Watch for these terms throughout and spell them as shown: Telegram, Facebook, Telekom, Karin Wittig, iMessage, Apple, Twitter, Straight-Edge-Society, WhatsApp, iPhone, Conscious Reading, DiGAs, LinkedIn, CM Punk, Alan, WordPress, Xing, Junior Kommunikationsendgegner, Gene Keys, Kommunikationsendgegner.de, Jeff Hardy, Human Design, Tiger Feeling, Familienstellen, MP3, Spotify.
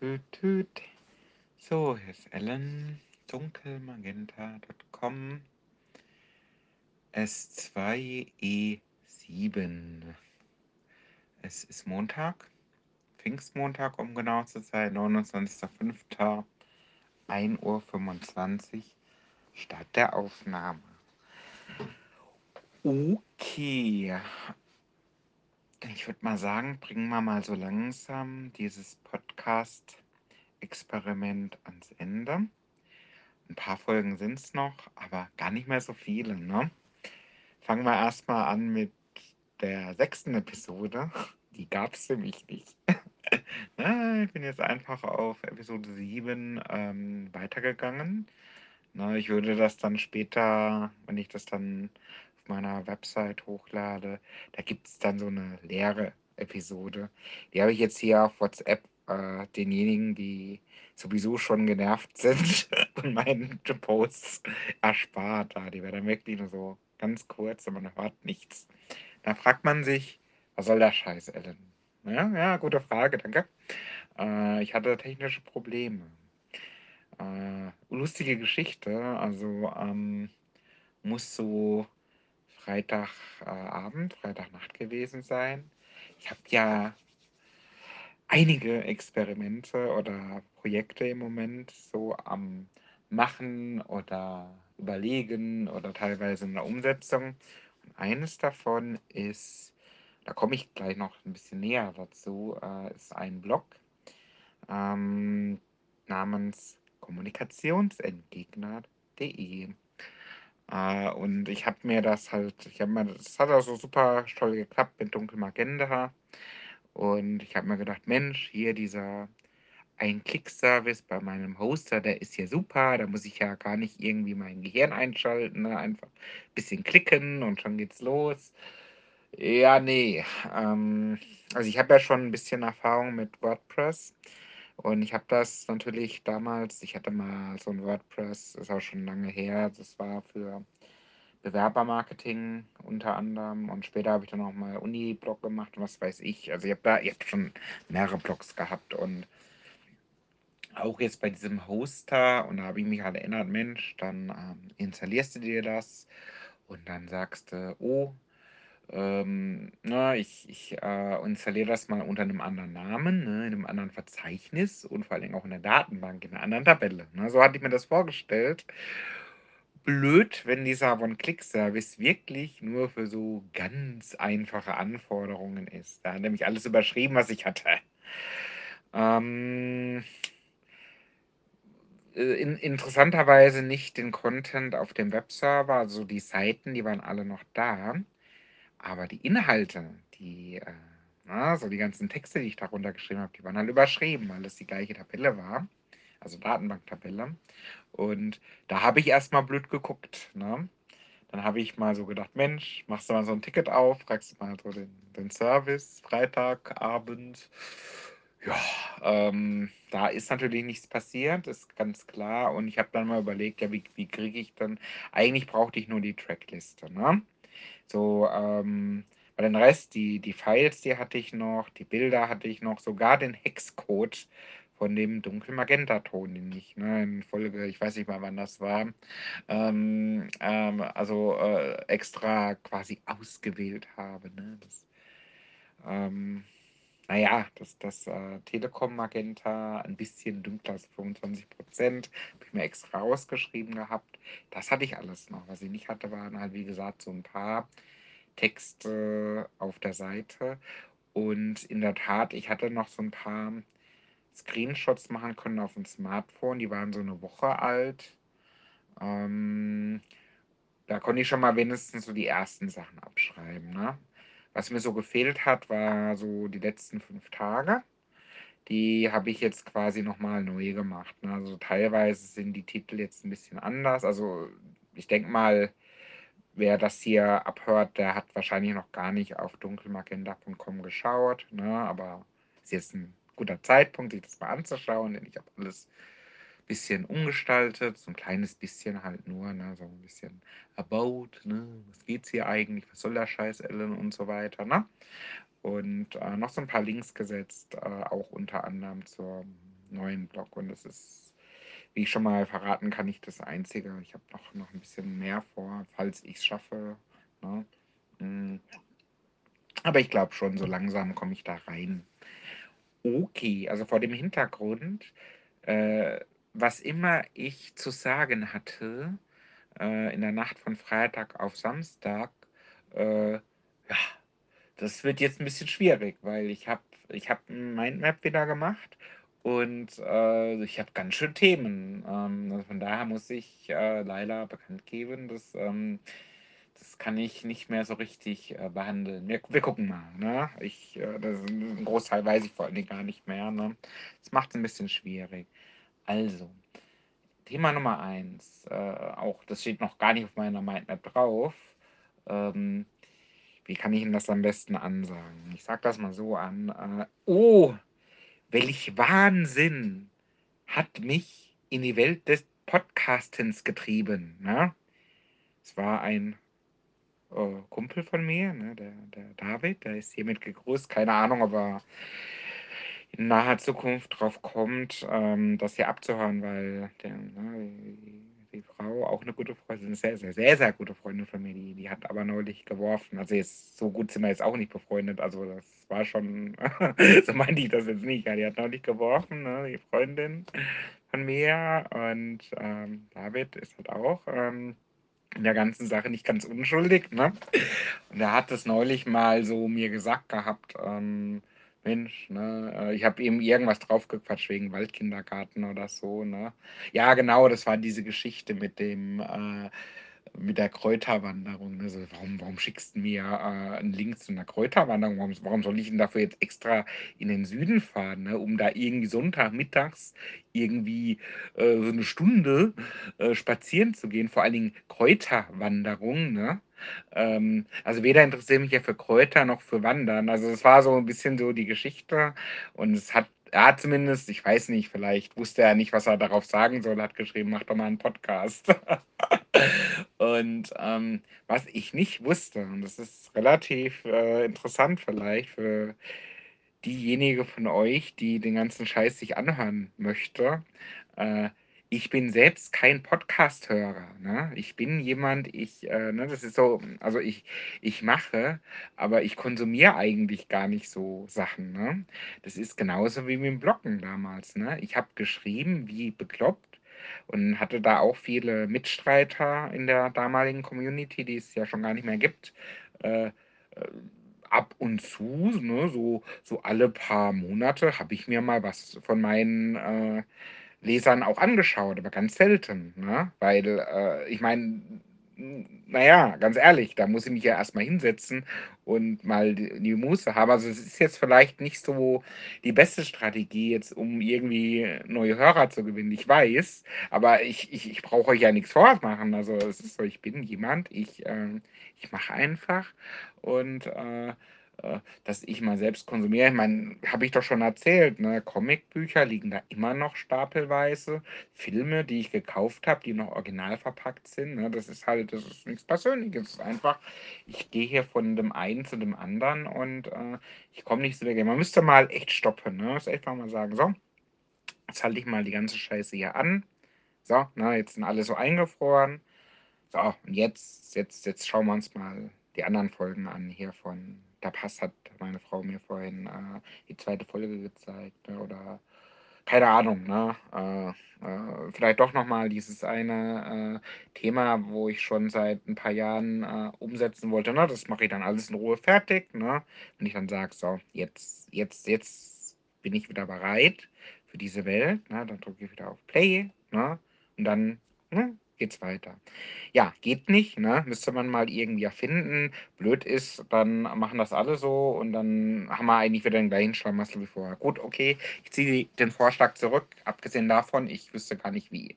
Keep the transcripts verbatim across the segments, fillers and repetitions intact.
Tüt, tüt. So, hier ist Alan, dunkelmagenta Punkt com S zwei E sieben. Es ist Montag, Pfingstmontag, um genau zu sein, neunundzwanzigster fünfter ein Uhr fünfundzwanzig Start der Aufnahme. Okay. Ich würde mal sagen, bringen wir mal so langsam dieses Podcast-Experiment ans Ende. Ein paar Folgen sind es noch, aber gar nicht mehr so viele, ne? Fangen wir erstmal an mit der sechsten Episode. Die gab es für mich nicht. Na, ich bin jetzt einfach auf Episode sieben ähm, weitergegangen. Na, ich würde das dann später, wenn ich das dann auf meiner Website hochlade, da gibt es dann so eine leere Episode. Die habe ich jetzt hier auf WhatsApp äh, denjenigen, die sowieso schon genervt sind und meinen Posts erspart. Da, die wäre dann wirklich nur so ganz kurz, aber man hört nichts. Da fragt man sich, was soll der Scheiß, Alan? Ja, ja, gute Frage, danke. Äh, ich hatte technische Probleme. Äh, lustige Geschichte, also ähm, muss so Freitagabend, äh, Freitagnacht gewesen sein. Ich habe ja einige Experimente oder Projekte im Moment so am Machen oder Überlegen oder teilweise in der Umsetzung. Und eines davon ist, da komme ich gleich noch ein bisschen näher dazu, äh, ist ein Blog ähm, namens Kommunikationsendgegner Punkt de. Äh, und ich habe mir das halt, ich habe mir, das hat auch so super toll geklappt mit Dunkelmagenta. Und ich habe mir gedacht, Mensch, hier dieser Ein-Klick-Service bei meinem Hoster, der ist ja super, da muss ich ja gar nicht irgendwie mein Gehirn einschalten, ne? Einfach ein bisschen klicken und schon geht's los. Ja, nee. Ähm, also ich habe ja schon ein bisschen Erfahrung mit WordPress und ich habe das natürlich damals, ich hatte mal so ein WordPress, ist auch schon lange her, das war für Bewerbermarketing unter anderem und später habe ich dann auch mal Uni-Blog gemacht und was weiß ich. Also ich habe da ich hab schon mehrere Blogs gehabt und auch jetzt bei diesem Hoster und da habe ich mich halt erinnert, Mensch, dann ähm, installierst du dir das und dann sagst du, oh, Ähm, na, ich, ich äh, installiere das mal unter einem anderen Namen, ne, in einem anderen Verzeichnis und vor allem auch in der Datenbank, in einer anderen Tabelle. Ne, so hatte ich mir das vorgestellt. Blöd, wenn dieser One-Click-Service wirklich nur für so ganz einfache Anforderungen ist. Da hat nämlich alles überschrieben, was ich hatte. Ähm... In, interessanterweise nicht den Content auf dem Webserver, also die Seiten, die waren alle noch da. Aber die Inhalte, die, äh, na, so die ganzen Texte, die ich darunter geschrieben habe, die waren halt überschrieben, weil das die gleiche Tabelle war, also Datenbanktabelle. Und da habe ich erstmal blöd geguckt, ne? Dann habe ich mal so gedacht, Mensch, machst du mal so ein Ticket auf, fragst du mal so den, den Service, Freitagabend. Ja, ähm, da ist natürlich nichts passiert, ist ganz klar. Und ich habe dann mal überlegt, ja, wie, wie kriege ich dann, eigentlich brauchte ich nur die Trackliste, ne? So, ähm, bei den Rest, die, die Files, die hatte ich noch, die Bilder hatte ich noch, sogar den Hexcode von dem Dunkelmagenta-Ton, den ich, ne, in Folge, ich weiß nicht mal, wann das war, ähm, ähm, also äh, extra quasi ausgewählt habe, ne, das, ähm, naja, das, das äh, Telekom-Magenta, ein bisschen dünkler, als fünfundzwanzig Prozent, habe ich mir extra rausgeschrieben gehabt. Das hatte ich alles noch. Was ich nicht hatte, waren halt, wie gesagt, so ein paar Texte auf der Seite. Und in der Tat, ich hatte noch so ein paar Screenshots machen können auf dem Smartphone. Die waren so eine Woche alt. Ähm, da konnte ich schon mal wenigstens so die ersten Sachen abschreiben, ne? Was mir so gefehlt hat, war so die letzten fünf Tage. Die habe ich jetzt quasi nochmal neu gemacht. Also teilweise sind die Titel jetzt ein bisschen anders. Also ich denke mal, wer das hier abhört, der hat wahrscheinlich noch gar nicht auf dunkelmagenta Punkt com geschaut. Ne? Aber es ist jetzt ein guter Zeitpunkt, sich das mal anzuschauen, denn ich habe alles ein bisschen umgestaltet. So ein kleines bisschen halt nur, ne? So ein bisschen about, ne? Was geht's hier eigentlich, was soll der Scheiß, Alan und so weiter, ne? Und äh, noch so ein paar Links gesetzt, äh, auch unter anderem zur neuen Blog und das ist, wie ich schon mal verraten kann, nicht das Einzige. Ich habe noch, noch ein bisschen mehr vor, falls ich es schaffe. Ne? Aber ich glaube schon, so langsam komme ich da rein. Okay, also vor dem Hintergrund, äh, was immer ich zu sagen hatte, äh, in der Nacht von Freitag auf Samstag, äh, ja, das wird jetzt ein bisschen schwierig, weil ich habe ich hab ein Mindmap wieder gemacht und äh, ich habe ganz schön Themen. Ähm, also von daher muss ich äh, leider bekannt geben, dass ähm, das kann ich nicht mehr so richtig äh, behandeln. Wir, wir gucken mal. Ne? Ich, äh, das ist ein Großteil weiß ich vor allen Dingen gar nicht mehr. Ne? Das macht es ein bisschen schwierig. Also, Thema Nummer eins, äh, auch das steht noch gar nicht auf meiner Mindmap drauf. Ähm, Wie kann ich Ihnen das am besten ansagen? Ich sage das mal so an. Oh, welch Wahnsinn hat mich in die Welt des Podcastens getrieben. Ne? Es war ein äh, Kumpel von mir, ne? der, der David, der ist hiermit gegrüßt. Keine Ahnung, ob er in naher Zukunft drauf kommt, ähm, das hier abzuhören, weil der, ne, die Frau, auch eine gute Freundin, sehr, sehr, sehr, sehr gute Freundin von mir, die, die hat aber neulich geworfen. Also jetzt, so gut sind wir jetzt auch nicht befreundet, also das war schon, so meinte ich das jetzt nicht, ja, die hat neulich geworfen, ne, die Freundin von mir und ähm, David ist halt auch ähm, in der ganzen Sache nicht ganz unschuldig, ne, und er hat das neulich mal so mir gesagt gehabt, ähm, Mensch, ne, ich habe eben irgendwas draufgequatscht wegen Waldkindergarten oder so, ne? Ja, genau, das war diese Geschichte mit dem, äh, mit der Kräuterwanderung. Also warum, warum schickst du mir äh, einen Link zu einer Kräuterwanderung? Warum, warum soll ich denn dafür jetzt extra in den Süden fahren, ne? Um da irgendwie Sonntagmittags irgendwie äh, so eine Stunde äh, spazieren zu gehen? Vor allen Dingen Kräuterwanderung, ne? Ähm, also weder interessiere mich ja für Kräuter noch für Wandern. Also es war so ein bisschen so die Geschichte und es hat, er hat zumindest, ich weiß nicht, vielleicht wusste er nicht, was er darauf sagen soll, hat geschrieben, mach doch mal einen Podcast. Und ähm, was ich nicht wusste, und das ist relativ äh, interessant vielleicht für diejenige von euch, die den ganzen Scheiß sich anhören möchte, äh, ich bin selbst kein Podcast-Hörer, ne? Ich bin jemand, ich, äh, ne, das ist so, also ich, ich mache, aber ich konsumiere eigentlich gar nicht so Sachen, ne? Das ist genauso wie mit dem Bloggen damals, ne? Ich habe geschrieben, wie bekloppt und hatte da auch viele Mitstreiter in der damaligen Community, die es ja schon gar nicht mehr gibt, äh, äh, ab und zu, ne? So, so alle paar Monate habe ich mir mal was von meinen, äh, Lesern auch angeschaut, aber ganz selten, ne? Weil, äh, ich meine, naja, ganz ehrlich, da muss ich mich ja erstmal hinsetzen und mal die, die Muße haben. Also es ist jetzt vielleicht nicht so die beste Strategie, jetzt um irgendwie neue Hörer zu gewinnen, ich weiß, aber ich, ich, ich brauche euch ja nichts vormachen, also es ist so, ich bin jemand, ich, äh, ich mache einfach und äh, dass ich mal selbst konsumiere. Ich meine, habe ich doch schon erzählt, ne? Comicbücher liegen da immer noch stapelweise. Filme, die ich gekauft habe, die noch original verpackt sind, ne? Das ist halt, das ist nichts Persönliches. Das ist einfach, ich gehe hier von dem einen zu dem anderen und äh, ich komme nicht so weg. Man müsste mal echt stoppen, ne? Das ist echt mal sagen, so, jetzt halte ich mal die ganze Scheiße hier an. So, na, jetzt sind alle so eingefroren. So, und jetzt, jetzt, jetzt schauen wir uns mal die anderen Folgen an hier von Da passt, hat meine Frau mir vorhin äh, die zweite Folge gezeigt, ne? Oder keine Ahnung, ne? Äh, äh, vielleicht doch nochmal dieses eine äh, Thema, wo ich schon seit ein paar Jahren äh, umsetzen wollte, ne? Das mache ich dann alles in Ruhe fertig, ne? Wenn ich dann sage, so, jetzt, jetzt, jetzt bin ich wieder bereit für diese Welt, ne? Dann drücke ich wieder auf Play, ne? Und dann, ne? Geht's weiter. Ja, geht nicht, ne? Müsste man mal irgendwie erfinden. Blöd ist, dann machen das alle so und dann haben wir eigentlich wieder den gleichen Schlamassel wie vorher. Gut, okay, ich ziehe den Vorschlag zurück, abgesehen davon, ich wüsste gar nicht wie.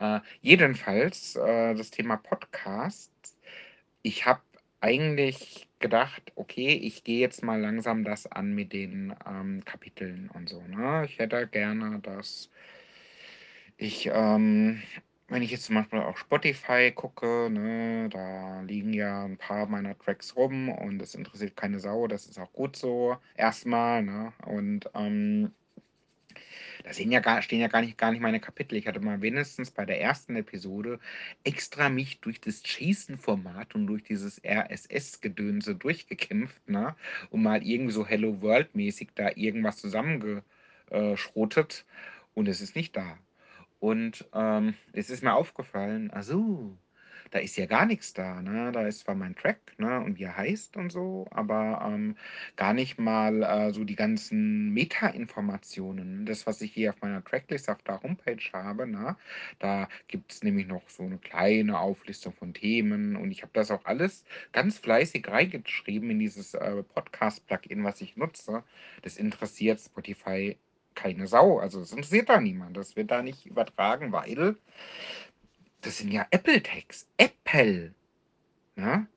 Äh, jedenfalls, äh, das Thema Podcast, ich habe eigentlich gedacht, okay, ich gehe jetzt mal langsam das an mit den ähm, Kapiteln und so, ne? Ich hätte gerne, dass ich, ähm, wenn ich jetzt zum Beispiel auf Spotify gucke, ne, da liegen ja ein paar meiner Tracks rum und das interessiert keine Sau, das ist auch gut so, erstmal, ne, und ähm, Da stehen ja gar, stehen ja gar nicht, gar nicht meine Kapitel. Ich hatte mal wenigstens bei der ersten Episode extra mich durch das JSON-Format und durch dieses R S S-Gedönse durchgekämpft, ne? Und mal irgendwie so Hello World-mäßig da irgendwas zusammengeschrotet. Und es ist nicht da. Und ähm, es ist mir aufgefallen, also da ist ja gar nichts da, ne? Da ist zwar mein Track, ne? Und wie er heißt und so, aber ähm, gar nicht mal äh, so die ganzen Meta-Informationen. Das, was ich hier auf meiner Tracklist auf der Homepage habe, ne? Da gibt es nämlich noch so eine kleine Auflistung von Themen und ich habe das auch alles ganz fleißig reingeschrieben in dieses äh, Podcast-Plugin, was ich nutze. Das interessiert Spotify keine Sau, also das interessiert da niemand, das wird da nicht übertragen, weil das sind ja Apple-Tags, Apple, ne?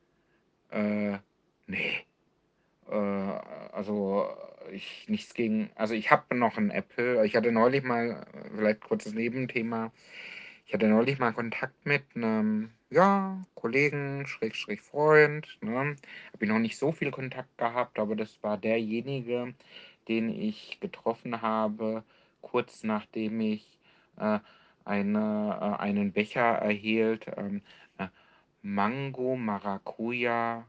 Äh, nee, äh, also ich nichts gegen, also ich habe noch ein Apple, ich hatte neulich mal, vielleicht kurzes Nebenthema, ich hatte neulich mal Kontakt mit einem, ja, Kollegen, Schrägstrich Freund, ne? Habe ich noch nicht so viel Kontakt gehabt, aber das war derjenige, den ich getroffen habe, kurz nachdem ich äh, eine, äh, einen Becher erhielt, ähm, äh, Mango Maracuja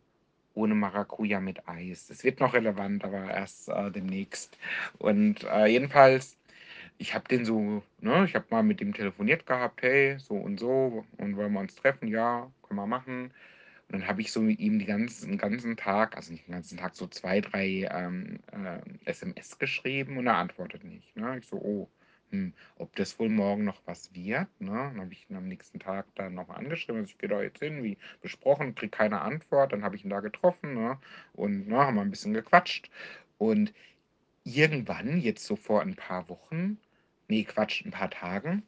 ohne Maracuja mit Eis. Das wird noch relevant, aber erst äh, demnächst. Und äh, jedenfalls, ich habe den so, ne, ich habe mal mit dem telefoniert gehabt, hey, so und so, und wollen wir uns treffen? Ja, können wir machen. Und dann habe ich so mit ihm den ganzen, ganzen Tag, also nicht den ganzen Tag, so zwei, drei ähm, äh, S M S geschrieben und er antwortet nicht. Ne? Ich so, oh, hm, ob das wohl morgen noch was wird? Ne? Dann habe ich ihn am nächsten Tag dann nochmal angeschrieben, also ich gehe da jetzt hin, wie besprochen, kriege keine Antwort. Dann habe ich ihn da getroffen, ne? Und ne, haben wir ein bisschen gequatscht. Und irgendwann, jetzt so vor ein paar Wochen, nee, Quatsch, ein paar Tagen,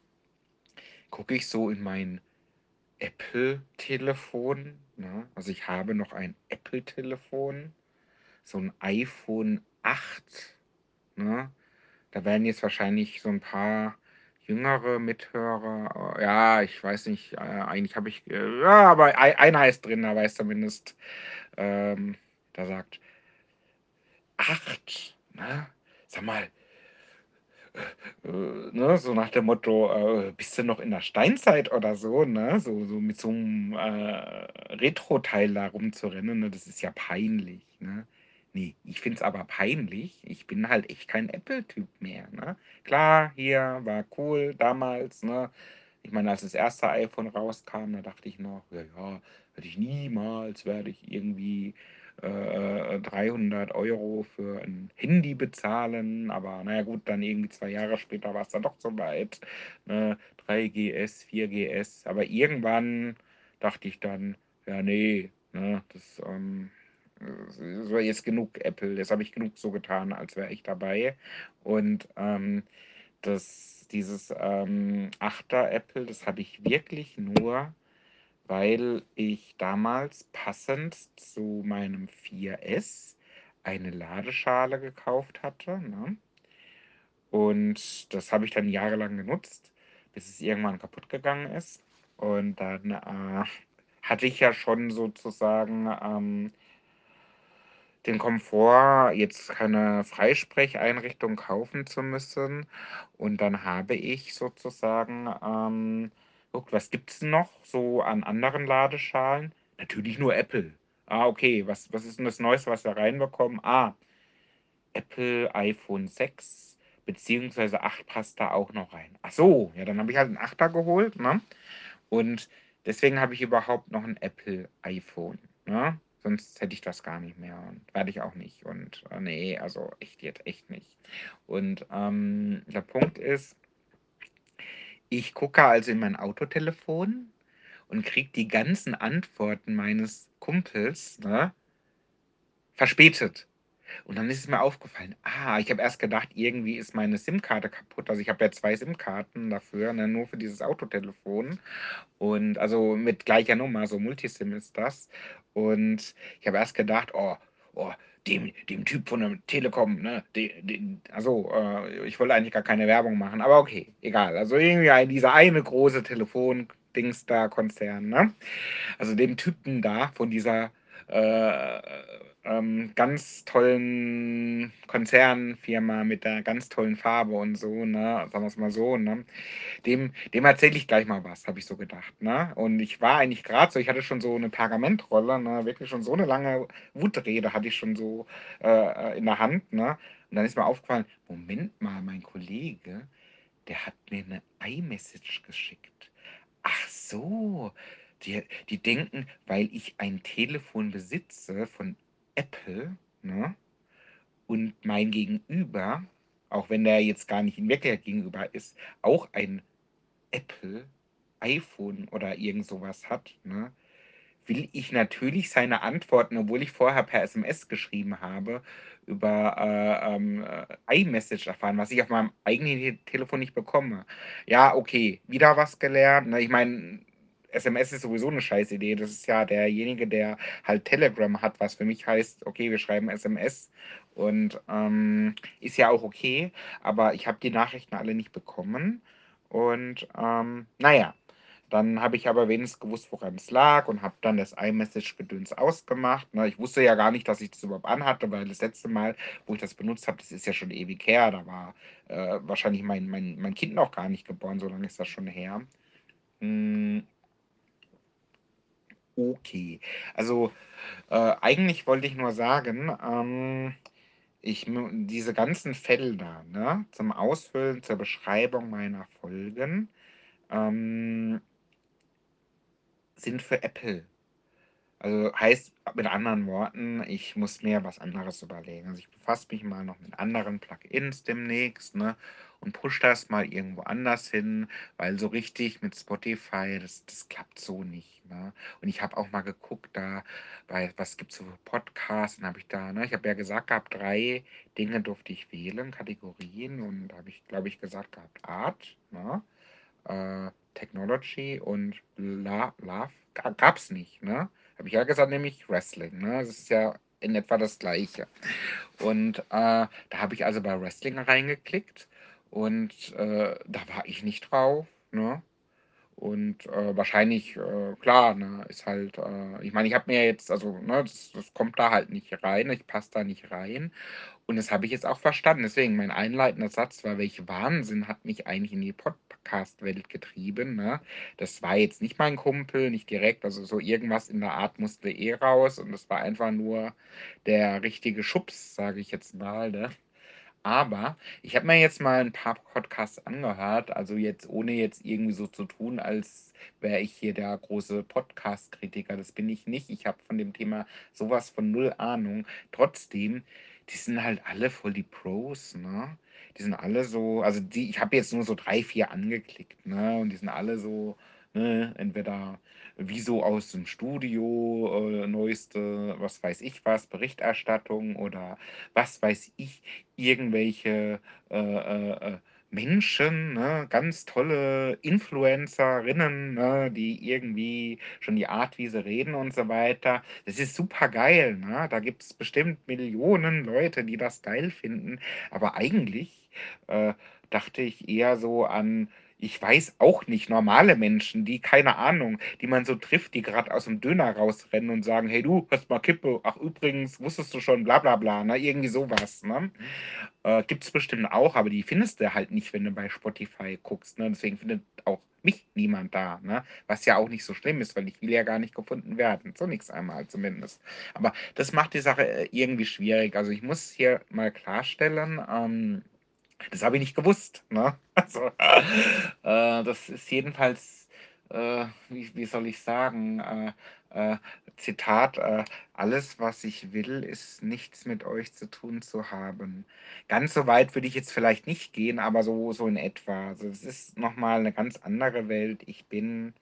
gucke ich so in mein Apple-Telefon, ne? Also ich habe noch ein Apple-Telefon, so ein iPhone acht, ne? Da werden jetzt wahrscheinlich so ein paar jüngere Mithörer, ja, ich weiß nicht, eigentlich habe ich, ja, aber einer ist drin, da weiß zumindest, ähm, da sagt, acht, ne? Sag mal, ne, so nach dem Motto, äh, bist du noch in der Steinzeit oder so, ne? So, so mit so einem äh, Retro-Teil da rumzurennen, ne? Das ist ja peinlich, ne? Nee, ich finde es aber peinlich, ich bin halt echt kein Apple-Typ mehr, ne? Klar, hier war cool damals, ne? Ich meine, als das erste iPhone rauskam, da dachte ich noch, ja, ja, werde ich niemals, werde ich irgendwie dreihundert Euro für ein Handy bezahlen, aber naja gut, dann irgendwie zwei Jahre später war es dann doch so weit, ne? drei G S, vier G S, aber irgendwann dachte ich dann, ja nee, ne, das, ähm, das war jetzt genug Apple, jetzt habe ich genug so getan, als wäre ich dabei und ähm, das, dieses ähm, achter Apple, das habe ich wirklich nur, weil ich damals passend zu meinem vier S eine Ladeschale gekauft hatte. Ne? Und das habe ich dann jahrelang genutzt, bis es irgendwann kaputt gegangen ist. Und dann äh, hatte ich ja schon sozusagen ähm, den Komfort, jetzt keine Freisprecheinrichtung kaufen zu müssen. Und dann habe ich sozusagen Ähm, guck, was gibt es denn noch so an anderen Ladeschalen? Natürlich nur Apple. Ah, okay, was, was ist denn das Neueste, was wir reinbekommen? Ah, Apple iPhone sechs, beziehungsweise acht passt da auch noch rein. Ach so, ja, dann habe ich halt einen achter geholt, ne? Und deswegen habe ich überhaupt noch ein Apple iPhone, ne? Sonst hätte ich das gar nicht mehr und werde ich auch nicht. Und äh, nee, also echt jetzt, echt nicht. Und ähm, der Punkt ist, ich gucke also in mein Autotelefon und kriege die ganzen Antworten meines Kumpels, ne, verspätet. Und dann ist es mir aufgefallen, ah, ich habe erst gedacht, irgendwie ist meine SIM-Karte kaputt. Also ich habe ja zwei SIM-Karten dafür, ne, nur für dieses Autotelefon. Und also mit gleicher Nummer, so Multisim ist das. Und ich habe erst gedacht, oh, oh, Dem, dem Typ von der Telekom, ne? De, de, also, äh, ich wollte eigentlich gar keine Werbung machen, aber okay, egal. Also irgendwie dieser eine große Telefon-Dings da, Konzern, ne? Also dem Typen da von dieser äh, ähm, ganz tollen Konzernfirma mit der ganz tollen Farbe und so, ne, sagen wir es mal so, ne, dem, dem erzähle ich gleich mal was, habe ich so gedacht, ne, und ich war eigentlich gerade so, ich hatte schon so eine Pergamentrolle, ne, wirklich schon so eine lange Wutrede hatte ich schon so äh, in der Hand, ne, und dann ist mir aufgefallen, Moment mal, mein Kollege, der hat mir eine iMessage geschickt. Ach so, die, die denken, weil ich ein Telefon besitze von Apple, ne, und mein Gegenüber, auch wenn der jetzt gar nicht in Wirklichkeit gegenüber ist, auch ein Apple, iPhone oder irgend sowas hat, ne, will ich natürlich seine Antworten, obwohl ich vorher per S M S geschrieben habe, über äh, ähm, iMessage erfahren, was ich auf meinem eigenen Telefon nicht bekomme. Ja, okay, wieder was gelernt. Ne? Ich meine, S M S ist sowieso eine scheiß Idee. Das ist ja derjenige, der halt Telegram hat, was für mich heißt, okay, wir schreiben S M S und ähm, ist ja auch okay, aber ich habe die Nachrichten alle nicht bekommen und ähm, naja. Dann habe ich aber wenigstens gewusst, woran es lag und habe dann das iMessage-Gedöns ausgemacht. Ich wusste ja gar nicht, dass ich das überhaupt anhatte, weil das letzte Mal, wo ich das benutzt habe, das ist ja schon ewig her. Da war äh, wahrscheinlich mein, mein, mein Kind noch gar nicht geboren, so lange ist das schon her. Okay, also äh, eigentlich wollte ich nur sagen, ähm, ich, diese ganzen Felder, ne, zum Ausfüllen, zur Beschreibung meiner Folgen, ähm, sind für Apple. Also heißt mit anderen Worten, ich muss mir was anderes überlegen. Also ich befasse mich mal noch mit anderen Plugins demnächst, ne, und push das mal irgendwo anders hin, weil so richtig mit Spotify, das, das klappt so nicht, ne. Und ich habe auch mal geguckt, da, bei, was gibt es für Podcasts, dann habe ich da, ne, ich habe ja gesagt gehabt, drei Dinge durfte ich wählen, Kategorien, und da habe ich, glaube ich, gesagt gehabt, Art, ne, äh, Technology und La Love gab es nicht, ne? Habe ich ja gesagt, nämlich Wrestling, ne? Das ist ja in etwa das Gleiche. Und äh, da habe ich also bei Wrestling reingeklickt und äh, da war ich nicht drauf, ne? Und äh, wahrscheinlich, äh, klar, ne, ist halt, äh, ich meine, ich habe mir jetzt, also, ne, das, das kommt da halt nicht rein, ich passe da nicht rein. Und das habe ich jetzt auch verstanden. Deswegen, mein einleitender Satz war, welch Wahnsinn hat mich eigentlich in die Podcast-Welt getrieben, ne? Das war jetzt nicht mein Kumpel, nicht direkt, also so irgendwas in der Art musste eh raus. Und das war einfach nur der richtige Schubs, sage ich jetzt mal, ne? Aber ich habe mir jetzt mal ein paar Podcasts angehört, also jetzt ohne jetzt irgendwie so zu tun, als wäre ich hier der große Podcast-Kritiker. Das bin ich nicht. Ich habe von dem Thema sowas von null Ahnung. Trotzdem, die sind halt alle voll die Pros, ne? Die sind alle so, also die, ich habe jetzt nur so drei, vier angeklickt, ne? Und die sind alle so, ne, entweder wie so aus dem Studio, äh, neueste, was weiß ich was, Berichterstattung oder was weiß ich, irgendwelche äh, äh, Menschen, ne, ganz tolle Influencerinnen, ne, die irgendwie schon die Art, wie sie reden und so weiter. Das ist super geil, ne? Da gibt es bestimmt Millionen Leute, die das geil finden. Aber eigentlich äh, dachte ich eher so an, ich weiß auch nicht, normale Menschen, die, keine Ahnung, die man so trifft, die gerade aus dem Döner rausrennen und sagen, hey du, hast mal Kippe, ach übrigens, wusstest du schon, bla bla bla, ne? Irgendwie sowas, ne? Äh, gibt es bestimmt auch, aber die findest du halt nicht, wenn du bei Spotify guckst, ne? Deswegen findet auch mich niemand da, ne? Was ja auch nicht so schlimm ist, weil ich will ja gar nicht gefunden werden, so nichts einmal zumindest. Aber das macht die Sache irgendwie schwierig, also ich muss hier mal klarstellen, ähm, das habe ich nicht gewusst, ne? Also, äh, das ist jedenfalls, äh, wie, wie soll ich sagen, äh, äh, Zitat, äh, alles, was ich will, ist nichts mit euch zu tun zu haben. Ganz so weit würde ich jetzt vielleicht nicht gehen, aber so, so in etwa. Also es ist nochmal eine ganz andere Welt. Ich bin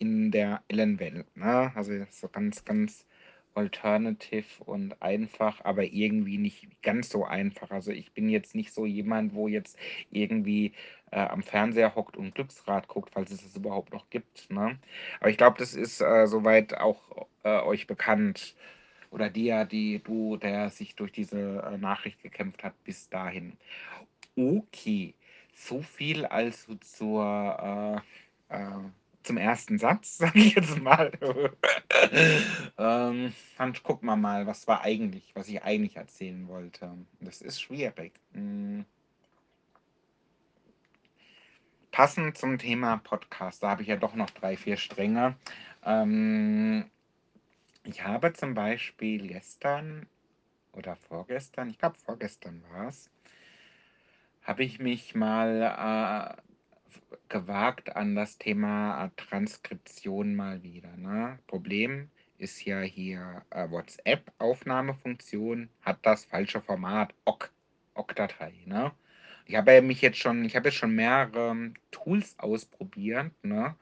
in der Ellenwelt, ne? Also so ganz, ganz alternative und einfach, aber irgendwie nicht ganz so einfach. Also ich bin jetzt nicht so jemand, wo jetzt irgendwie äh, am Fernseher hockt und Glücksrad guckt, falls es das überhaupt noch gibt, ne? Aber ich glaube, das ist äh, soweit auch äh, euch bekannt. Oder dir, die du, der sich durch diese äh, Nachricht gekämpft hat, bis dahin. Okay, so viel also zur äh, äh, zum ersten Satz, sage ich jetzt mal. ähm, dann gucken wir mal, was war eigentlich, was ich eigentlich erzählen wollte. Das ist schwierig. Hm. Passend zum Thema Podcast, da habe ich ja doch noch drei, vier Stränge. Ähm, ich habe zum Beispiel gestern oder vorgestern, ich glaube vorgestern war es, habe ich mich mal äh, gewagt an das Thema Transkription mal wieder. Ne? Problem ist ja hier äh, WhatsApp-Aufnahmefunktion, hat das falsche Format, O C K-Datei. Ne? Ich habe ja mich jetzt schon, ich habe jetzt schon mehrere um, Tools ausprobiert, ne?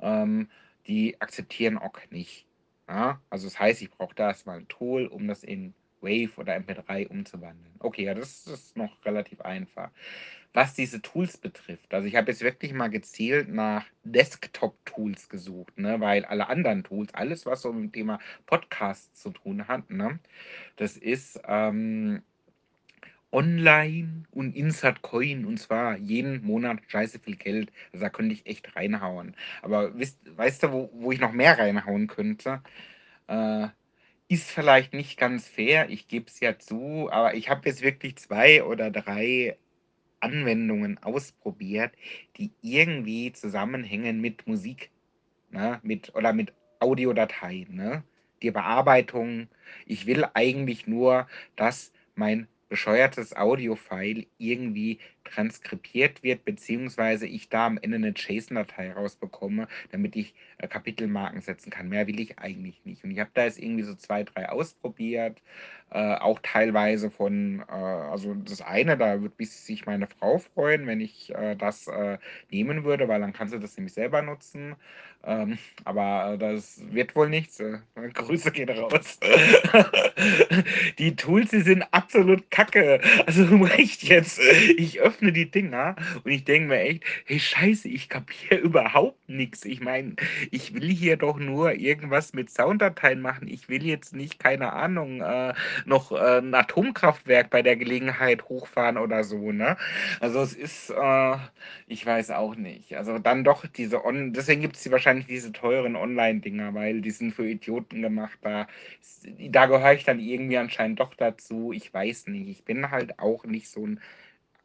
ähm, die akzeptieren O C K nicht. Ne? Also das heißt, ich brauche da erstmal ein Tool, um das in Wave oder M P drei umzuwandeln. Okay, ja, das, das ist noch relativ einfach. Was diese Tools betrifft, also ich habe jetzt wirklich mal gezielt nach Desktop-Tools gesucht, ne? Weil alle anderen Tools, alles, was so mit dem Thema Podcast zu tun hat, ne? Das ist ähm, online und Insert-Coin, und zwar jeden Monat scheiße viel Geld. Also da könnte ich echt reinhauen. Aber wisst, weißt du, wo, wo ich noch mehr reinhauen könnte? Äh, Ist vielleicht nicht ganz fair, ich gebe es ja zu, aber ich habe jetzt wirklich zwei oder drei Anwendungen ausprobiert, die irgendwie zusammenhängen mit Musik, ne? Mit, oder mit Audiodateien, ne? Die Bearbeitung. Ich will eigentlich nur, dass mein bescheuertes Audio-File irgendwie transkribiert wird, beziehungsweise ich da am Ende eine JSON-Datei rausbekomme, damit ich äh, Kapitelmarken setzen kann. Mehr will ich eigentlich nicht. Und ich habe da jetzt irgendwie so zwei, drei ausprobiert, äh, auch teilweise von, äh, also das eine, da würde sich meine Frau freuen, wenn ich äh, das äh, nehmen würde, weil dann kannst du das nämlich selber nutzen. Ähm, aber äh, das wird wohl nichts. Äh, Grüße gehen raus. Die Tools, die sind absolut kacke. Also echt jetzt, ich öffne die Dinger und ich denke mir echt, hey Scheiße, ich kapiere überhaupt nichts. Ich meine, ich will hier doch nur irgendwas mit Sounddateien machen. Ich will jetzt nicht, keine Ahnung, äh, noch äh, ein Atomkraftwerk bei der Gelegenheit hochfahren oder so, ne? Also es ist, äh, ich weiß auch nicht. Also dann doch diese, On- deswegen gibt es wahrscheinlich diese teuren Online-Dinger, weil die sind für Idioten gemacht. Da, da gehöre ich dann irgendwie anscheinend doch dazu. Ich weiß nicht. Ich bin halt auch nicht so ein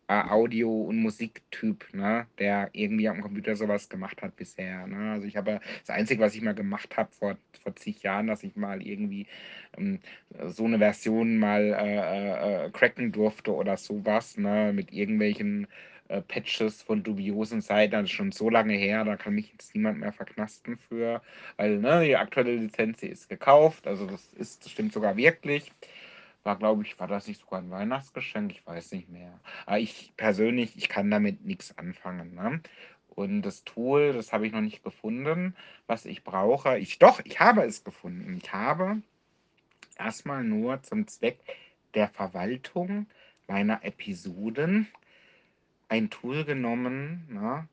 Audio- und Musiktyp, ne, der irgendwie am Computer sowas gemacht hat bisher. Ne? Also ich habe das Einzige, was ich mal gemacht habe vor, vor zig Jahren, dass ich mal irgendwie ähm, so eine Version mal äh, äh, cracken durfte oder sowas, ne, mit irgendwelchen äh, Patches von dubiosen Seiten, das ist schon so lange her, da kann mich jetzt niemand mehr verknasten für, weil ne, die aktuelle Lizenz ist gekauft, also das ist, das stimmt sogar wirklich. War, glaube ich, war das nicht sogar ein Weihnachtsgeschenk? Ich weiß nicht mehr. Aber ich persönlich, ich kann damit nichts anfangen. Ne? Und das Tool, das habe ich noch nicht gefunden, was ich brauche. Ich doch, ich habe es gefunden. Ich habe erstmal nur zum Zweck der Verwaltung meiner Episoden ein Tool genommen. Ne?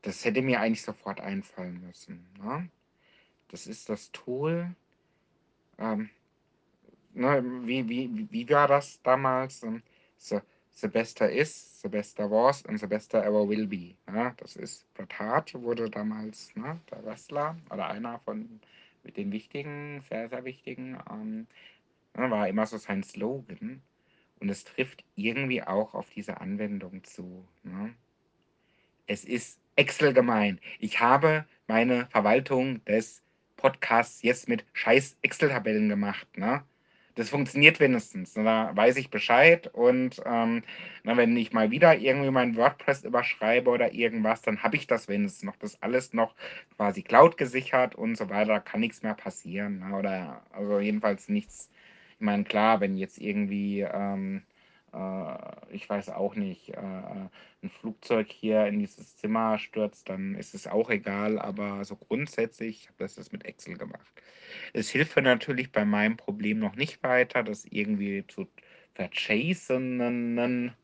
Das hätte mir eigentlich sofort einfallen müssen. Ne? Das ist das Tool... Ähm, Ne, wie, wie, wie war das damals? The, the best is, the best was and the best ever will be. Ne? Das ist, Plakat wurde damals, ne, der Wrestler oder einer von mit den wichtigen, sehr, sehr wichtigen, ähm, ne, war immer so sein Slogan. Und es trifft irgendwie auch auf diese Anwendung zu. Ne? Es ist Excel gemein. Ich habe meine Verwaltung des Podcasts jetzt mit scheiß Excel-Tabellen gemacht, ne? Das funktioniert wenigstens. Da weiß ich Bescheid und ähm, na, wenn ich mal wieder irgendwie mein WordPress überschreibe oder irgendwas, dann habe ich das wenigstens noch. Das alles noch quasi Cloud gesichert und so weiter. Da kann nichts mehr passieren. Ne? Oder also jedenfalls nichts. Ich meine, klar, wenn jetzt irgendwie, ähm, äh, ich weiß auch nicht, äh, ein Flugzeug hier in dieses Zimmer stürzt, dann ist es auch egal. Aber so grundsätzlich, ich habe das jetzt mit Excel gemacht. Es hilft mir natürlich bei meinem Problem noch nicht weiter, das irgendwie zu verchasen,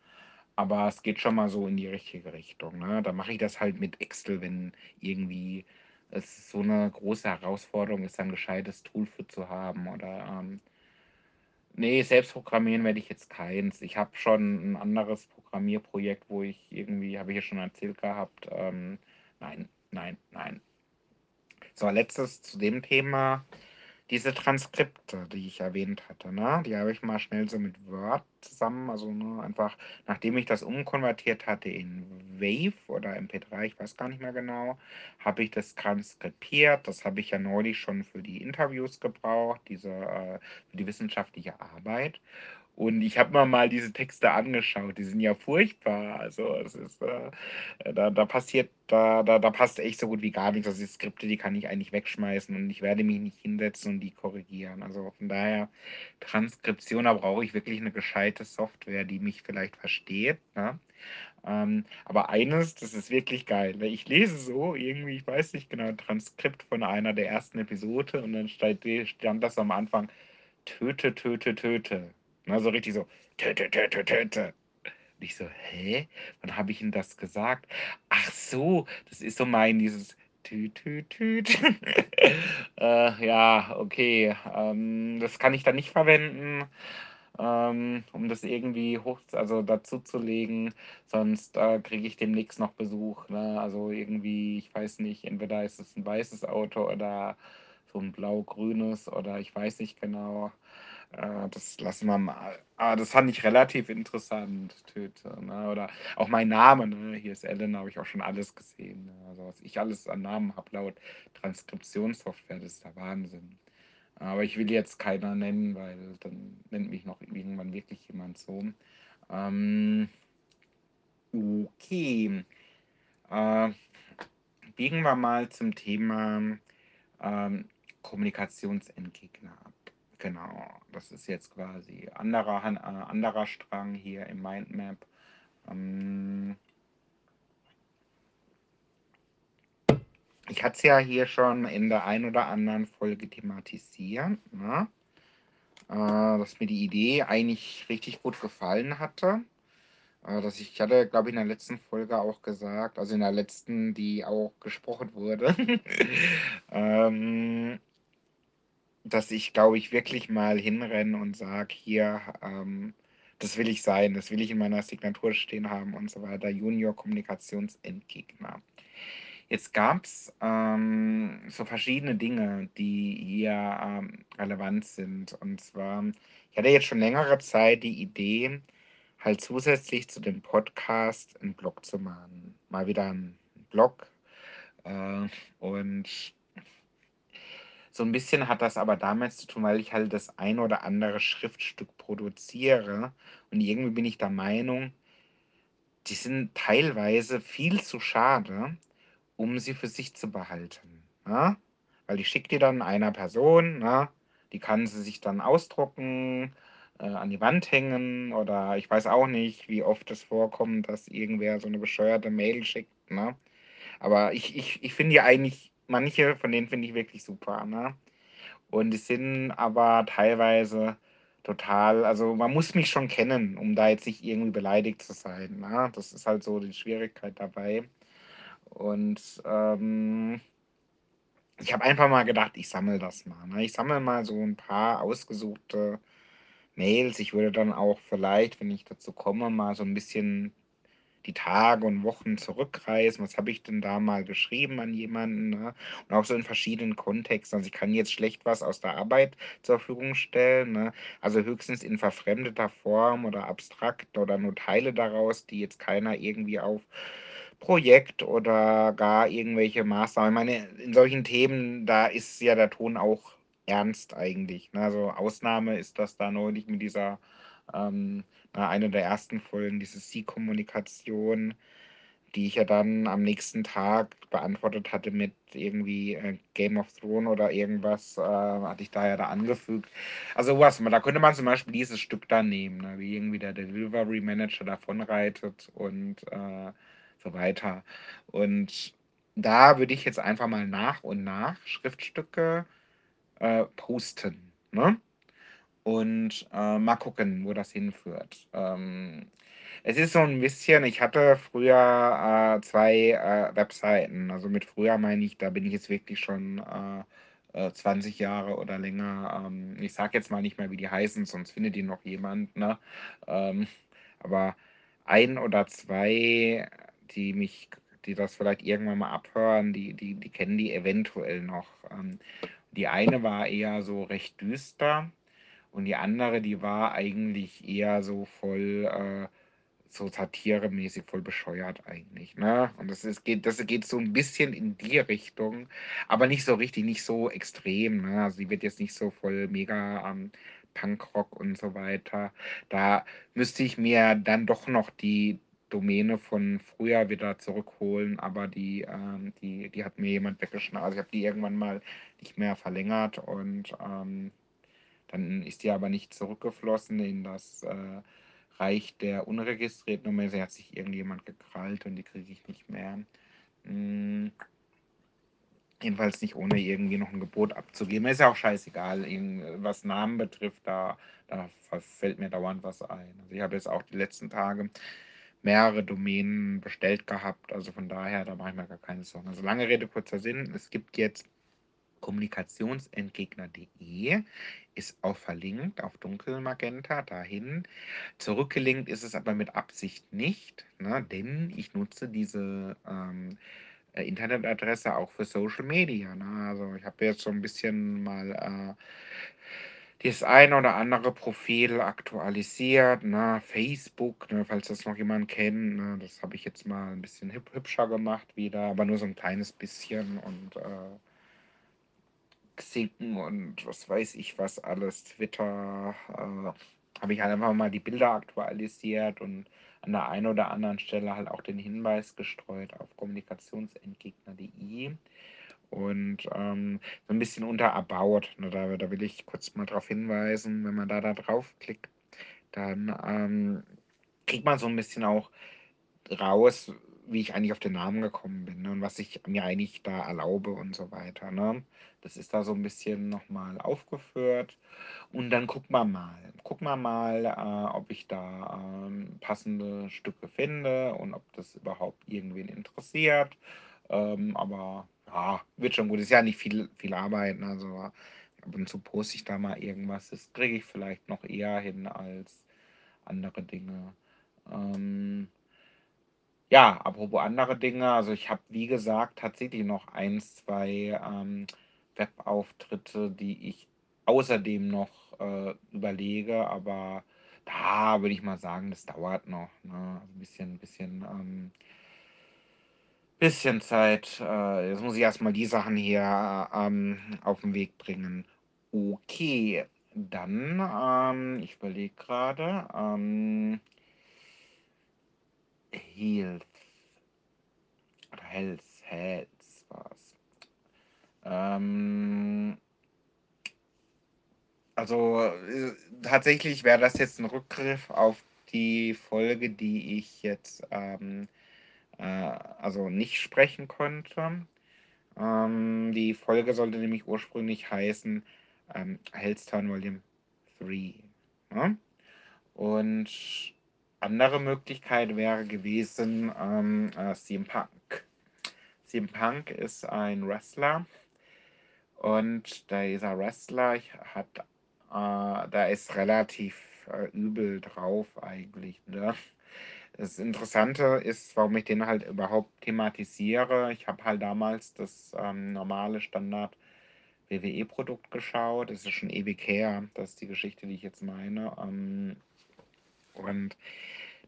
aber es geht schon mal so in die richtige Richtung. Ne? Da mache ich das halt mit Excel, wenn irgendwie es so eine große Herausforderung ist, ein gescheites Tool für zu haben. Oder ähm, nee, selbst programmieren werde ich jetzt keins. Ich habe schon ein anderes Programmierprojekt, wo ich irgendwie, habe ich ja schon erzählt gehabt, ähm, nein, nein, nein. So, letztes zu dem Thema, diese Transkripte, die ich erwähnt hatte, ne? Die habe ich mal schnell so mit Word zusammen, also ne, einfach, nachdem ich das umkonvertiert hatte in Wave oder M P drei, ich weiß gar nicht mehr genau, habe ich das transkribiert. Das habe ich ja neulich schon für die Interviews gebraucht, diese, äh, für die wissenschaftliche Arbeit. Und ich habe mir mal diese Texte angeschaut, die sind ja furchtbar. Also es ist, äh, da, da passiert, da, da, da passt echt so gut wie gar nichts. Also die Skripte, die kann ich eigentlich wegschmeißen und ich werde mich nicht hinsetzen und die korrigieren. Also von daher, Transkription, da brauche ich wirklich eine gescheite Software, die mich vielleicht versteht, ne? Ähm, aber eines, das ist wirklich geil. Ich lese so irgendwie, ich weiß nicht genau, ein Transkript von einer der ersten Episode und dann stand, stand das am Anfang, töte, töte, töte. Na, so richtig so, töte, töte, töte. Und ich so, hä? Wann habe ich denn das gesagt? Ach so, das ist so mein, dieses tüt, tüt, tüt. äh, ja, okay, ähm, das kann ich dann nicht verwenden, ähm, um das irgendwie hoch, also dazu zu legen. Sonst äh, kriege ich demnächst noch Besuch. Ne? Also irgendwie, ich weiß nicht, entweder ist es ein weißes Auto oder so ein blau-grünes oder ich weiß nicht genau. Das lassen wir mal. Aber das fand ich relativ interessant. Töte, ne? Oder auch mein Name, ne? Hier ist Alan, habe ich auch schon alles gesehen. Ne? Also was ich alles an Namen habe laut Transkriptionssoftware, das ist der Wahnsinn. Aber ich will jetzt keiner nennen, weil dann nennt mich noch irgendwann wirklich jemand so. Ähm, okay. Äh, biegen wir mal zum Thema ähm, Kommunikationsendgegner ab. Genau, das ist jetzt quasi anderer, äh, anderer Strang hier im Mindmap. Ähm ich hatte es ja hier schon in der ein oder anderen Folge thematisiert, ne? äh, dass mir die Idee eigentlich richtig gut gefallen hatte. Äh, dass ich, ich hatte, glaube ich, in der letzten Folge auch gesagt, also in der letzten, die auch gesprochen wurde, ähm, dass ich, glaube ich, wirklich mal hinrenne und sage, hier, ähm, das will ich sein, das will ich in meiner Signatur stehen haben und so weiter, Junior Kommunikationsendgegner. Jetzt gab es ähm, so verschiedene Dinge, die hier ähm, relevant sind. Und zwar, ich hatte jetzt schon längere Zeit die Idee, halt zusätzlich zu dem Podcast einen Blog zu machen. Mal wieder einen Blog. Äh, und so ein bisschen hat das aber damit zu tun, weil ich halt das ein oder andere Schriftstück produziere und irgendwie bin ich der Meinung, die sind teilweise viel zu schade, um sie für sich zu behalten. Ne? Weil ich schicke die dann einer Person, ne? Die kann sie sich dann ausdrucken, äh, an die Wand hängen oder ich weiß auch nicht, wie oft es vorkommt, dass irgendwer so eine bescheuerte Mail schickt. Ne? Aber ich, ich, ich finde ja eigentlich, manche von denen finde ich wirklich super, ne? Und die sind aber teilweise total, also man muss mich schon kennen, um da jetzt nicht irgendwie beleidigt zu sein, ne? Das ist halt so die Schwierigkeit dabei. Und ähm, ich habe einfach mal gedacht, ich sammle das mal, ne? Ich sammle mal so ein paar ausgesuchte Mails. Ich würde dann auch vielleicht, wenn ich dazu komme, mal so ein bisschen die Tage und Wochen zurückreisen, was habe ich denn da mal geschrieben an jemanden, ne? Und auch so in verschiedenen Kontexten, also ich kann jetzt schlecht was aus der Arbeit zur Verfügung stellen, ne? Also höchstens in verfremdeter Form oder abstrakt oder nur Teile daraus, die jetzt keiner irgendwie auf Projekt oder gar irgendwelche Maßnahmen, ich meine, in solchen Themen, da ist ja der Ton auch ernst eigentlich, ne? Also Ausnahme ist das da neulich mit dieser ähm, eine der ersten Folgen, diese C-Kommunikation, die ich ja dann am nächsten Tag beantwortet hatte mit irgendwie äh, Game of Thrones oder irgendwas, äh, hatte ich da ja da angefügt. Also was, da könnte man zum Beispiel dieses Stück da nehmen, ne, wie irgendwie der Delivery Manager davonreitet und äh, so weiter. Und da würde ich jetzt einfach mal nach und nach Schriftstücke äh, posten, ne? Und äh, mal gucken, wo das hinführt. Ähm, es ist so ein bisschen, ich hatte früher äh, zwei äh, Webseiten, also mit früher meine ich, da bin ich jetzt wirklich schon äh, äh, zwanzig Jahre oder länger, ähm, ich sage jetzt mal nicht mehr, wie die heißen, sonst findet die noch jemand, ne? Ähm, aber ein oder zwei, die mich die das vielleicht irgendwann mal abhören, die, die, die kennen die eventuell noch. Ähm, die eine war eher so recht düster und die andere, die war eigentlich eher so voll, äh, so satiremäßig voll bescheuert eigentlich. Ne? Und das, ist, geht, das geht so ein bisschen in die Richtung, aber nicht so richtig, nicht so extrem. Ne? Also die wird jetzt nicht so voll mega... Ähm, Punkrock und so weiter. Da müsste ich mir dann doch noch die Domäne von früher wieder zurückholen, aber die, ähm, die, die hat mir jemand weggeschnappt. Also ich habe die irgendwann mal nicht mehr verlängert und ähm, dann ist die aber nicht zurückgeflossen in das äh, Reich der unregistrierten Domäne. Sie hat sich irgendjemand gekrallt und die kriege ich nicht mehr. Mm. Jedenfalls nicht ohne irgendwie noch ein Gebot abzugeben. Ist ja auch scheißegal, was Namen betrifft, da, da fällt mir dauernd was ein. Also ich habe jetzt auch die letzten Tage mehrere Domänen bestellt gehabt, also von daher, da mache ich mir gar keine Sorgen. Also lange Rede, kurzer Sinn, es gibt jetzt Kommunikationsendgegner punkt de, ist auch verlinkt auf Dunkelmagenta, dahin. Zurückgelinkt ist es aber mit Absicht nicht, ne? Denn ich nutze diese... Ähm, Internetadresse auch für Social Media. Ne? Also ich habe jetzt so ein bisschen mal äh, das ein oder andere Profil aktualisiert. Ne? Facebook, ne? Falls das noch jemand kennt, ne? Das habe ich jetzt mal ein bisschen hüb- hübscher gemacht wieder, aber nur so ein kleines bisschen und äh, Xing und was weiß ich was alles, Twitter, äh, habe ich halt einfach mal die Bilder aktualisiert und an der einen oder anderen Stelle halt auch den Hinweis gestreut auf Kommunikationsendgegner punkt de und ähm, so ein bisschen unter About. Ne, da, da will ich kurz mal darauf hinweisen, wenn man da, da draufklickt, dann ähm, kriegt man so ein bisschen auch raus, wie ich eigentlich auf den Namen gekommen bin, ne, und was ich mir eigentlich da erlaube und so weiter. Ne? Das ist da so ein bisschen nochmal aufgeführt. Und dann gucken wir mal. Gucken wir mal, äh, ob ich da ähm, passende Stücke finde und ob das überhaupt irgendwen interessiert. Ähm, aber ja, wird schon gut. Ist ja nicht viel, viel Arbeit. Ne? Also ab und zu poste ich da mal irgendwas. Das kriege ich vielleicht noch eher hin als andere Dinge. Ähm, Ja, apropos andere Dinge, also ich habe, wie gesagt, tatsächlich noch eins, zwei ähm, Webauftritte, die ich außerdem noch äh, überlege, aber da würde ich mal sagen, das dauert noch, ne? Ein bisschen, bisschen, ähm, bisschen Zeit. Äh, jetzt muss ich erstmal die Sachen hier ähm, auf den Weg bringen. Okay, dann, ähm, ich überlege gerade, ähm, Health. Oder Health, Health war's. Ähm, also äh, tatsächlich wäre das jetzt ein Rückgriff auf die Folge, die ich jetzt ähm, äh, also nicht sprechen konnte. Ähm, die Folge sollte nämlich ursprünglich heißen ähm, Health Turn Volume drei. Ne? Und andere Möglichkeit wäre gewesen, ähm, äh, C M Punk. C M Punk ist ein Wrestler und dieser Wrestler hat, äh, da ist relativ äh, übel drauf eigentlich. Ne? Das Interessante ist, warum ich den halt überhaupt thematisiere. Ich habe halt damals das ähm, normale Standard W W E-Produkt geschaut. Das ist schon ewig her, das ist die Geschichte, die ich jetzt meine. Ähm, Und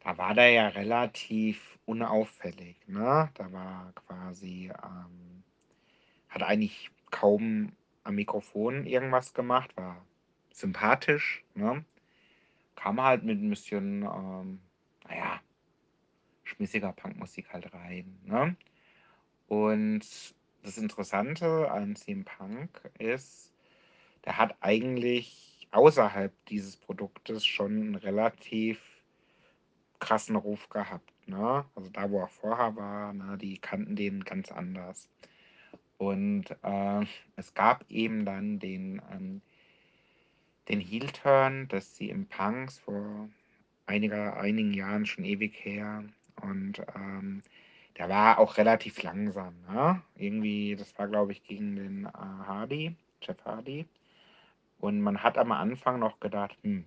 da war der ja relativ unauffällig, ne? Da war quasi, ähm, hat eigentlich kaum am Mikrofon irgendwas gemacht, war sympathisch, ne? Kam halt mit ein bisschen, ähm, naja, schmissiger Punkmusik halt rein, ne? Und das Interessante an C M Punk ist, der hat eigentlich außerhalb dieses Produktes schon einen relativ krassen Ruf gehabt. Ne? Also da, wo er vorher war, ne, die kannten den ganz anders. Und äh, es gab eben dann den, ähm, den Heel-Turn, dass sie im Punks vor einiger, einigen Jahren schon ewig her. Und ähm, der war auch relativ langsam. Ne? Irgendwie, das war, glaube ich, gegen den äh, Hardy, Jeff Hardy. Und man hat am Anfang noch gedacht, hm,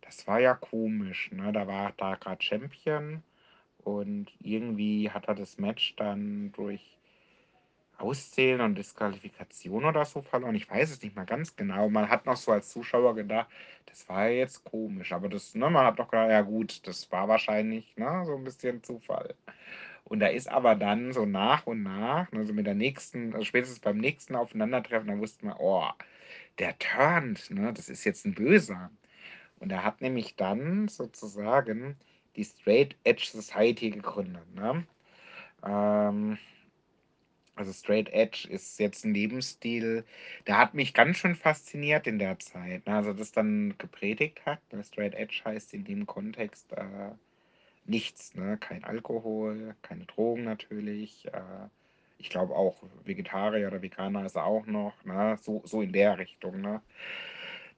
das war ja komisch, ne? Da war da gerade Champion und irgendwie hat er das Match dann durch Auszählen und Disqualifikation oder so verloren. Ich weiß es nicht mal ganz genau. Man hat noch so als Zuschauer gedacht, das war jetzt komisch. Aber das, ne, man hat doch gedacht, ja gut, das war wahrscheinlich, ne, so ein bisschen Zufall. Und da ist aber dann so nach und nach, also mit der nächsten, also spätestens beim nächsten Aufeinandertreffen, da wussten wir, oh, der turnt, ne, das ist jetzt ein Böser. Und er hat nämlich dann sozusagen die Straight-Edge-Society gegründet. Ne? Ähm, also Straight-Edge ist jetzt ein Lebensstil, der hat mich ganz schön fasziniert in der Zeit. Ne? Also das dann gepredigt hat, ne? Straight-Edge heißt in dem Kontext äh, nichts. Ne? Kein Alkohol, keine Drogen natürlich. Äh, ich glaube auch Vegetarier oder Veganer ist er auch noch. Ne? So, so in der Richtung. Ne?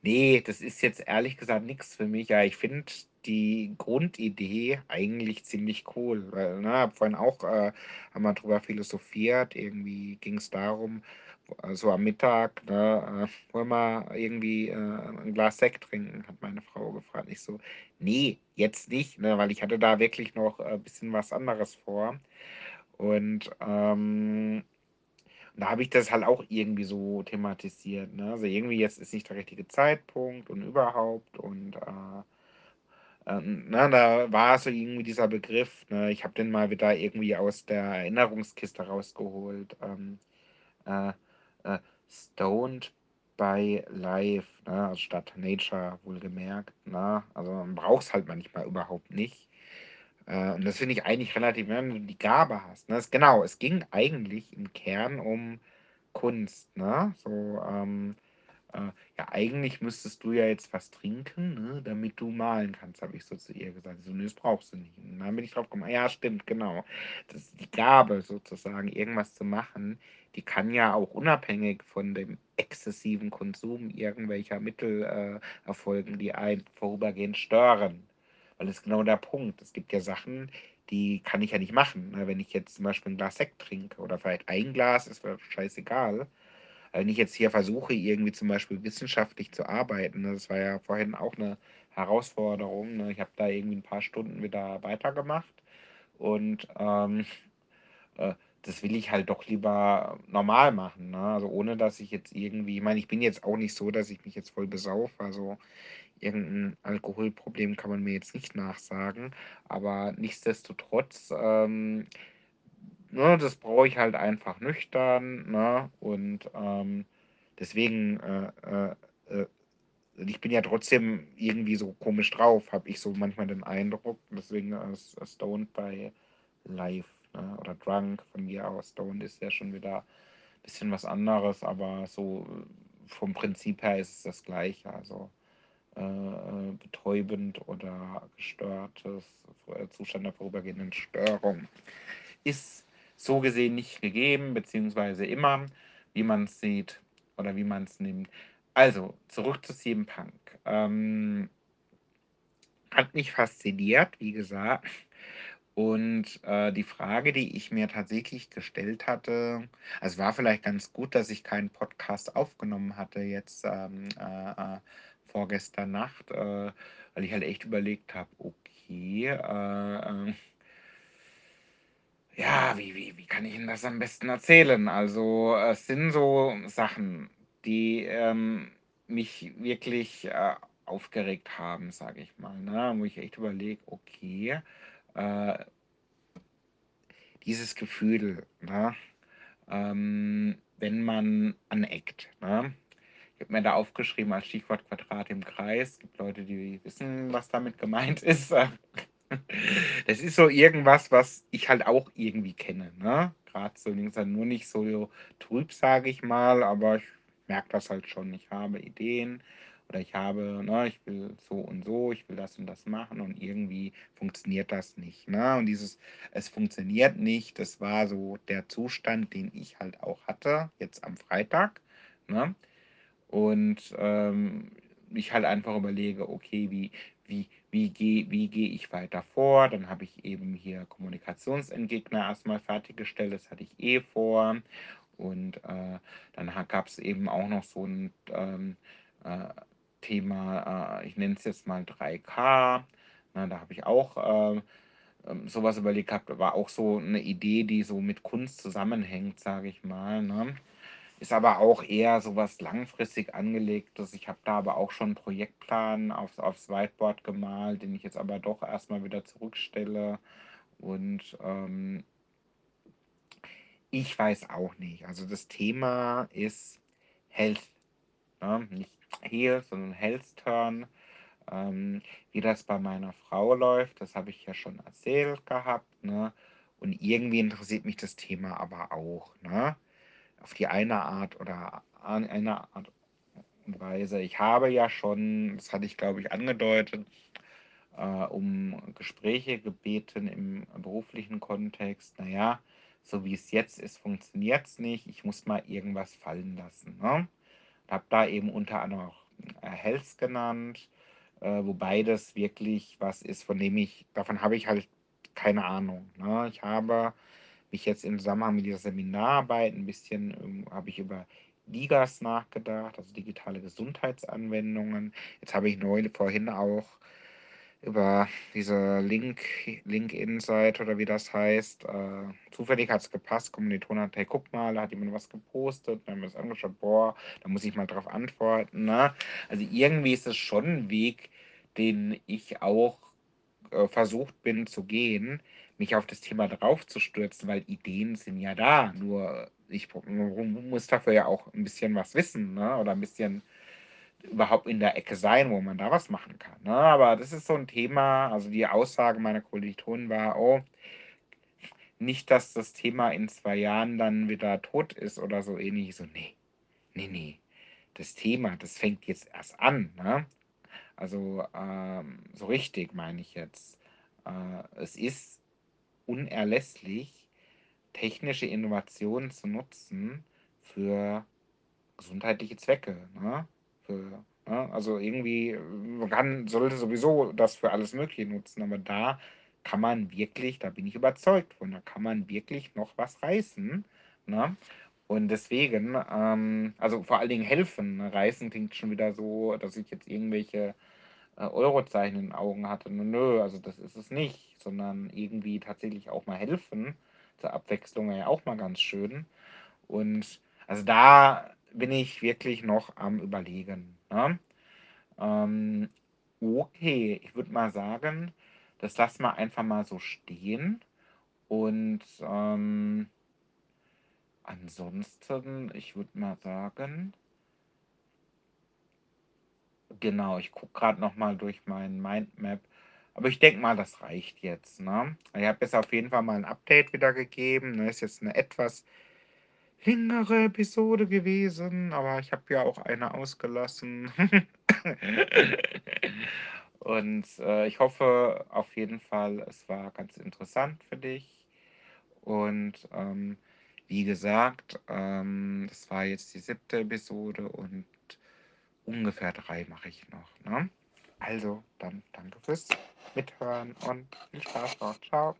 Nee, das ist jetzt ehrlich gesagt nichts für mich. Ja, ich finde die Grundidee eigentlich ziemlich cool. Weil, ne, hab vorhin auch äh, haben wir drüber philosophiert. Irgendwie ging es darum, so am Mittag, ne, äh, wollen wir irgendwie äh, ein Glas Sekt trinken, hat meine Frau gefragt. Ich so, nee, jetzt nicht, ne, weil ich hatte da wirklich noch ein bisschen was anderes vor. Und ähm, da habe ich das halt auch irgendwie so thematisiert. Ne? Also irgendwie jetzt ist nicht der richtige Zeitpunkt und überhaupt. Und äh, äh, na, da war so irgendwie dieser Begriff. Ne? Ich habe den mal wieder irgendwie aus der Erinnerungskiste rausgeholt. Ähm, äh, äh, Stoned by Life, ne? Also statt Nature wohlgemerkt. Ne? Also man braucht es halt manchmal überhaupt nicht. Und das finde ich eigentlich relativ, wenn du die Gabe hast. Ne? Das, genau, es ging eigentlich im Kern um Kunst. Ne? So, ähm, äh, ja, eigentlich müsstest du ja jetzt was trinken, ne? Damit du malen kannst, habe ich so zu ihr gesagt. So, nee, das brauchst du nicht. Und dann bin ich drauf gekommen, ja, stimmt, genau. Das ist die Gabe sozusagen, irgendwas zu machen, die kann ja auch unabhängig von dem exzessiven Konsum irgendwelcher Mittel äh, erfolgen, die einen vorübergehend stören. Weil das ist genau der Punkt. Es gibt ja Sachen, die kann ich ja nicht machen. Wenn ich jetzt zum Beispiel ein Glas Sekt trinke oder vielleicht ein Glas, ist mir scheißegal. Wenn ich jetzt hier versuche, irgendwie zum Beispiel wissenschaftlich zu arbeiten, das war ja vorhin auch eine Herausforderung. Ich habe da irgendwie ein paar Stunden wieder weitergemacht und ähm, äh, das will ich halt doch lieber normal machen. Ne? Also ohne, dass ich jetzt irgendwie, ich meine, ich bin jetzt auch nicht so, dass ich mich jetzt voll besaufe. Also irgendein Alkoholproblem kann man mir jetzt nicht nachsagen. Aber nichtsdestotrotz, ähm, ne, das brauche ich halt einfach nüchtern. Ne? Und ähm, deswegen, äh, äh, äh, ich bin ja trotzdem irgendwie so komisch drauf, habe ich so manchmal den Eindruck. Deswegen ist äh, Stoned by Life. Oder drunk von mir aus. Stoned ist ja schon wieder ein bisschen was anderes, aber so vom Prinzip her ist es das Gleiche. Also äh, betäubend oder gestörtes Zustand der vorübergehenden Störung ist so gesehen nicht gegeben, beziehungsweise immer, wie man es sieht oder wie man es nimmt. Also, zurück zu C M Punk. Ähm, hat mich fasziniert, wie gesagt. Und äh, die Frage, die ich mir tatsächlich gestellt hatte, also war vielleicht ganz gut, dass ich keinen Podcast aufgenommen hatte jetzt ähm, äh, äh, vorgestern Nacht, äh, weil ich halt echt überlegt habe, okay, äh, äh, ja, wie, wie, wie kann ich Ihnen das am besten erzählen? Also es äh, sind so Sachen, die ähm, mich wirklich äh, aufgeregt haben, sage ich mal, ne? Wo ich echt überlege, okay, Äh, dieses Gefühl, ne? ähm, wenn man aneckt. Ne? Ich habe mir da aufgeschrieben als Stichwort Quadrat im Kreis. Es gibt Leute, die wissen, was damit gemeint ist. Das ist so irgendwas, was ich halt auch irgendwie kenne. Ne? Gerade so links, nur nicht so trüb, sage ich mal, aber ich merke das halt schon. Ich habe Ideen. Oder ich habe, ne, ich will so und so, ich will das und das machen und irgendwie funktioniert das nicht. Ne? Und dieses, es funktioniert nicht, das war so der Zustand, den ich halt auch hatte, jetzt am Freitag. Ne? Und ähm, ich halt einfach überlege, okay, wie, wie, wie gehe wie geh ich weiter vor? Dann habe ich eben hier Kommunikationsendgegner erstmal fertiggestellt, das hatte ich eh vor. Und äh, dann gab es eben auch noch so ein... Ähm, äh, Thema, ich nenne es jetzt mal drei K, na, da habe ich auch äh, ähm, sowas überlegt habe. War auch so eine Idee, die so mit Kunst zusammenhängt, sage ich mal, ne? Ist aber auch eher sowas langfristig angelegtes. Ich habe da aber auch schon einen Projektplan aufs, aufs Whiteboard gemalt, den ich jetzt aber doch erstmal wieder zurückstelle. Und ähm, ich weiß auch nicht. Also das Thema ist Health. Ne? Nicht Heal, sondern Health Turn. Ähm, wie das bei meiner Frau läuft, das habe ich ja schon erzählt gehabt. Ne? Und irgendwie interessiert mich das Thema aber auch. Ne? Auf die eine Art oder an einer Art und Weise. Ich habe ja schon, das hatte ich glaube ich angedeutet, äh, um Gespräche gebeten im beruflichen Kontext. Naja, so wie es jetzt ist, funktioniert es nicht. Ich muss mal irgendwas fallen lassen. Ne? Ich habe da eben unter anderem auch Health genannt, äh, wobei das wirklich was ist, von dem ich, davon habe ich halt keine Ahnung. Ne? Ich habe mich jetzt im Zusammenhang mit dieser Seminararbeit ein bisschen, ähm, habe ich über DiGAs nachgedacht, also digitale Gesundheitsanwendungen. Jetzt habe ich neulich vorhin auch über diese Link, LinkedIn-Seite oder wie das heißt, äh, zufällig hat es gepasst, Kommilitonen hat, hey, guck mal, da hat jemand was gepostet, dann haben wir es angeschaut, boah, da muss ich mal drauf antworten. Ne? Also irgendwie ist es schon ein Weg, den ich auch äh, versucht bin zu gehen, mich auf das Thema draufzustürzen, weil Ideen sind ja da, nur ich muss dafür ja auch ein bisschen was wissen, ne? Oder ein bisschen überhaupt in der Ecke sein, wo man da was machen kann. Ne? Aber das ist so ein Thema, also die Aussage meiner Kommilitonen war, oh, nicht, dass das Thema in zwei Jahren dann wieder tot ist oder so ähnlich. Ich so, nee, nee, nee, das Thema, das fängt jetzt erst an. Ne? Also ähm, so richtig meine ich jetzt. Äh, es ist unerlässlich, technische Innovationen zu nutzen für gesundheitliche Zwecke. Ne? Für, ne? Also irgendwie, man kann, sollte sowieso das für alles Mögliche nutzen, aber da kann man wirklich, da bin ich überzeugt von, da kann man wirklich noch was reißen. Ne? Und deswegen, ähm, also vor allen Dingen helfen. Ne? Reißen klingt schon wieder so, dass ich jetzt irgendwelche Eurozeichen in den Augen hatte. Nö, also das ist es nicht, sondern irgendwie tatsächlich auch mal helfen. Zur Abwechslung ja auch mal ganz schön. Und also da bin ich wirklich noch am Überlegen. Ne? Ähm, okay, ich würde mal sagen, das lassen wir einfach mal so stehen. Und ähm, ansonsten, ich würde mal sagen, genau, ich gucke gerade nochmal durch mein Mindmap. Aber ich denke mal, das reicht jetzt. Ne? Ich habe jetzt auf jeden Fall mal ein Update wieder gegeben. Das ist jetzt eine etwas längere Episode gewesen. Aber ich habe ja auch eine ausgelassen. Und äh, ich hoffe auf jeden Fall, es war ganz interessant für dich. Und ähm, wie gesagt, ähm, das war jetzt die siebte Episode und ungefähr drei mache ich noch. Ne? Also, dann danke fürs Mithören und viel Spaß noch. Ciao.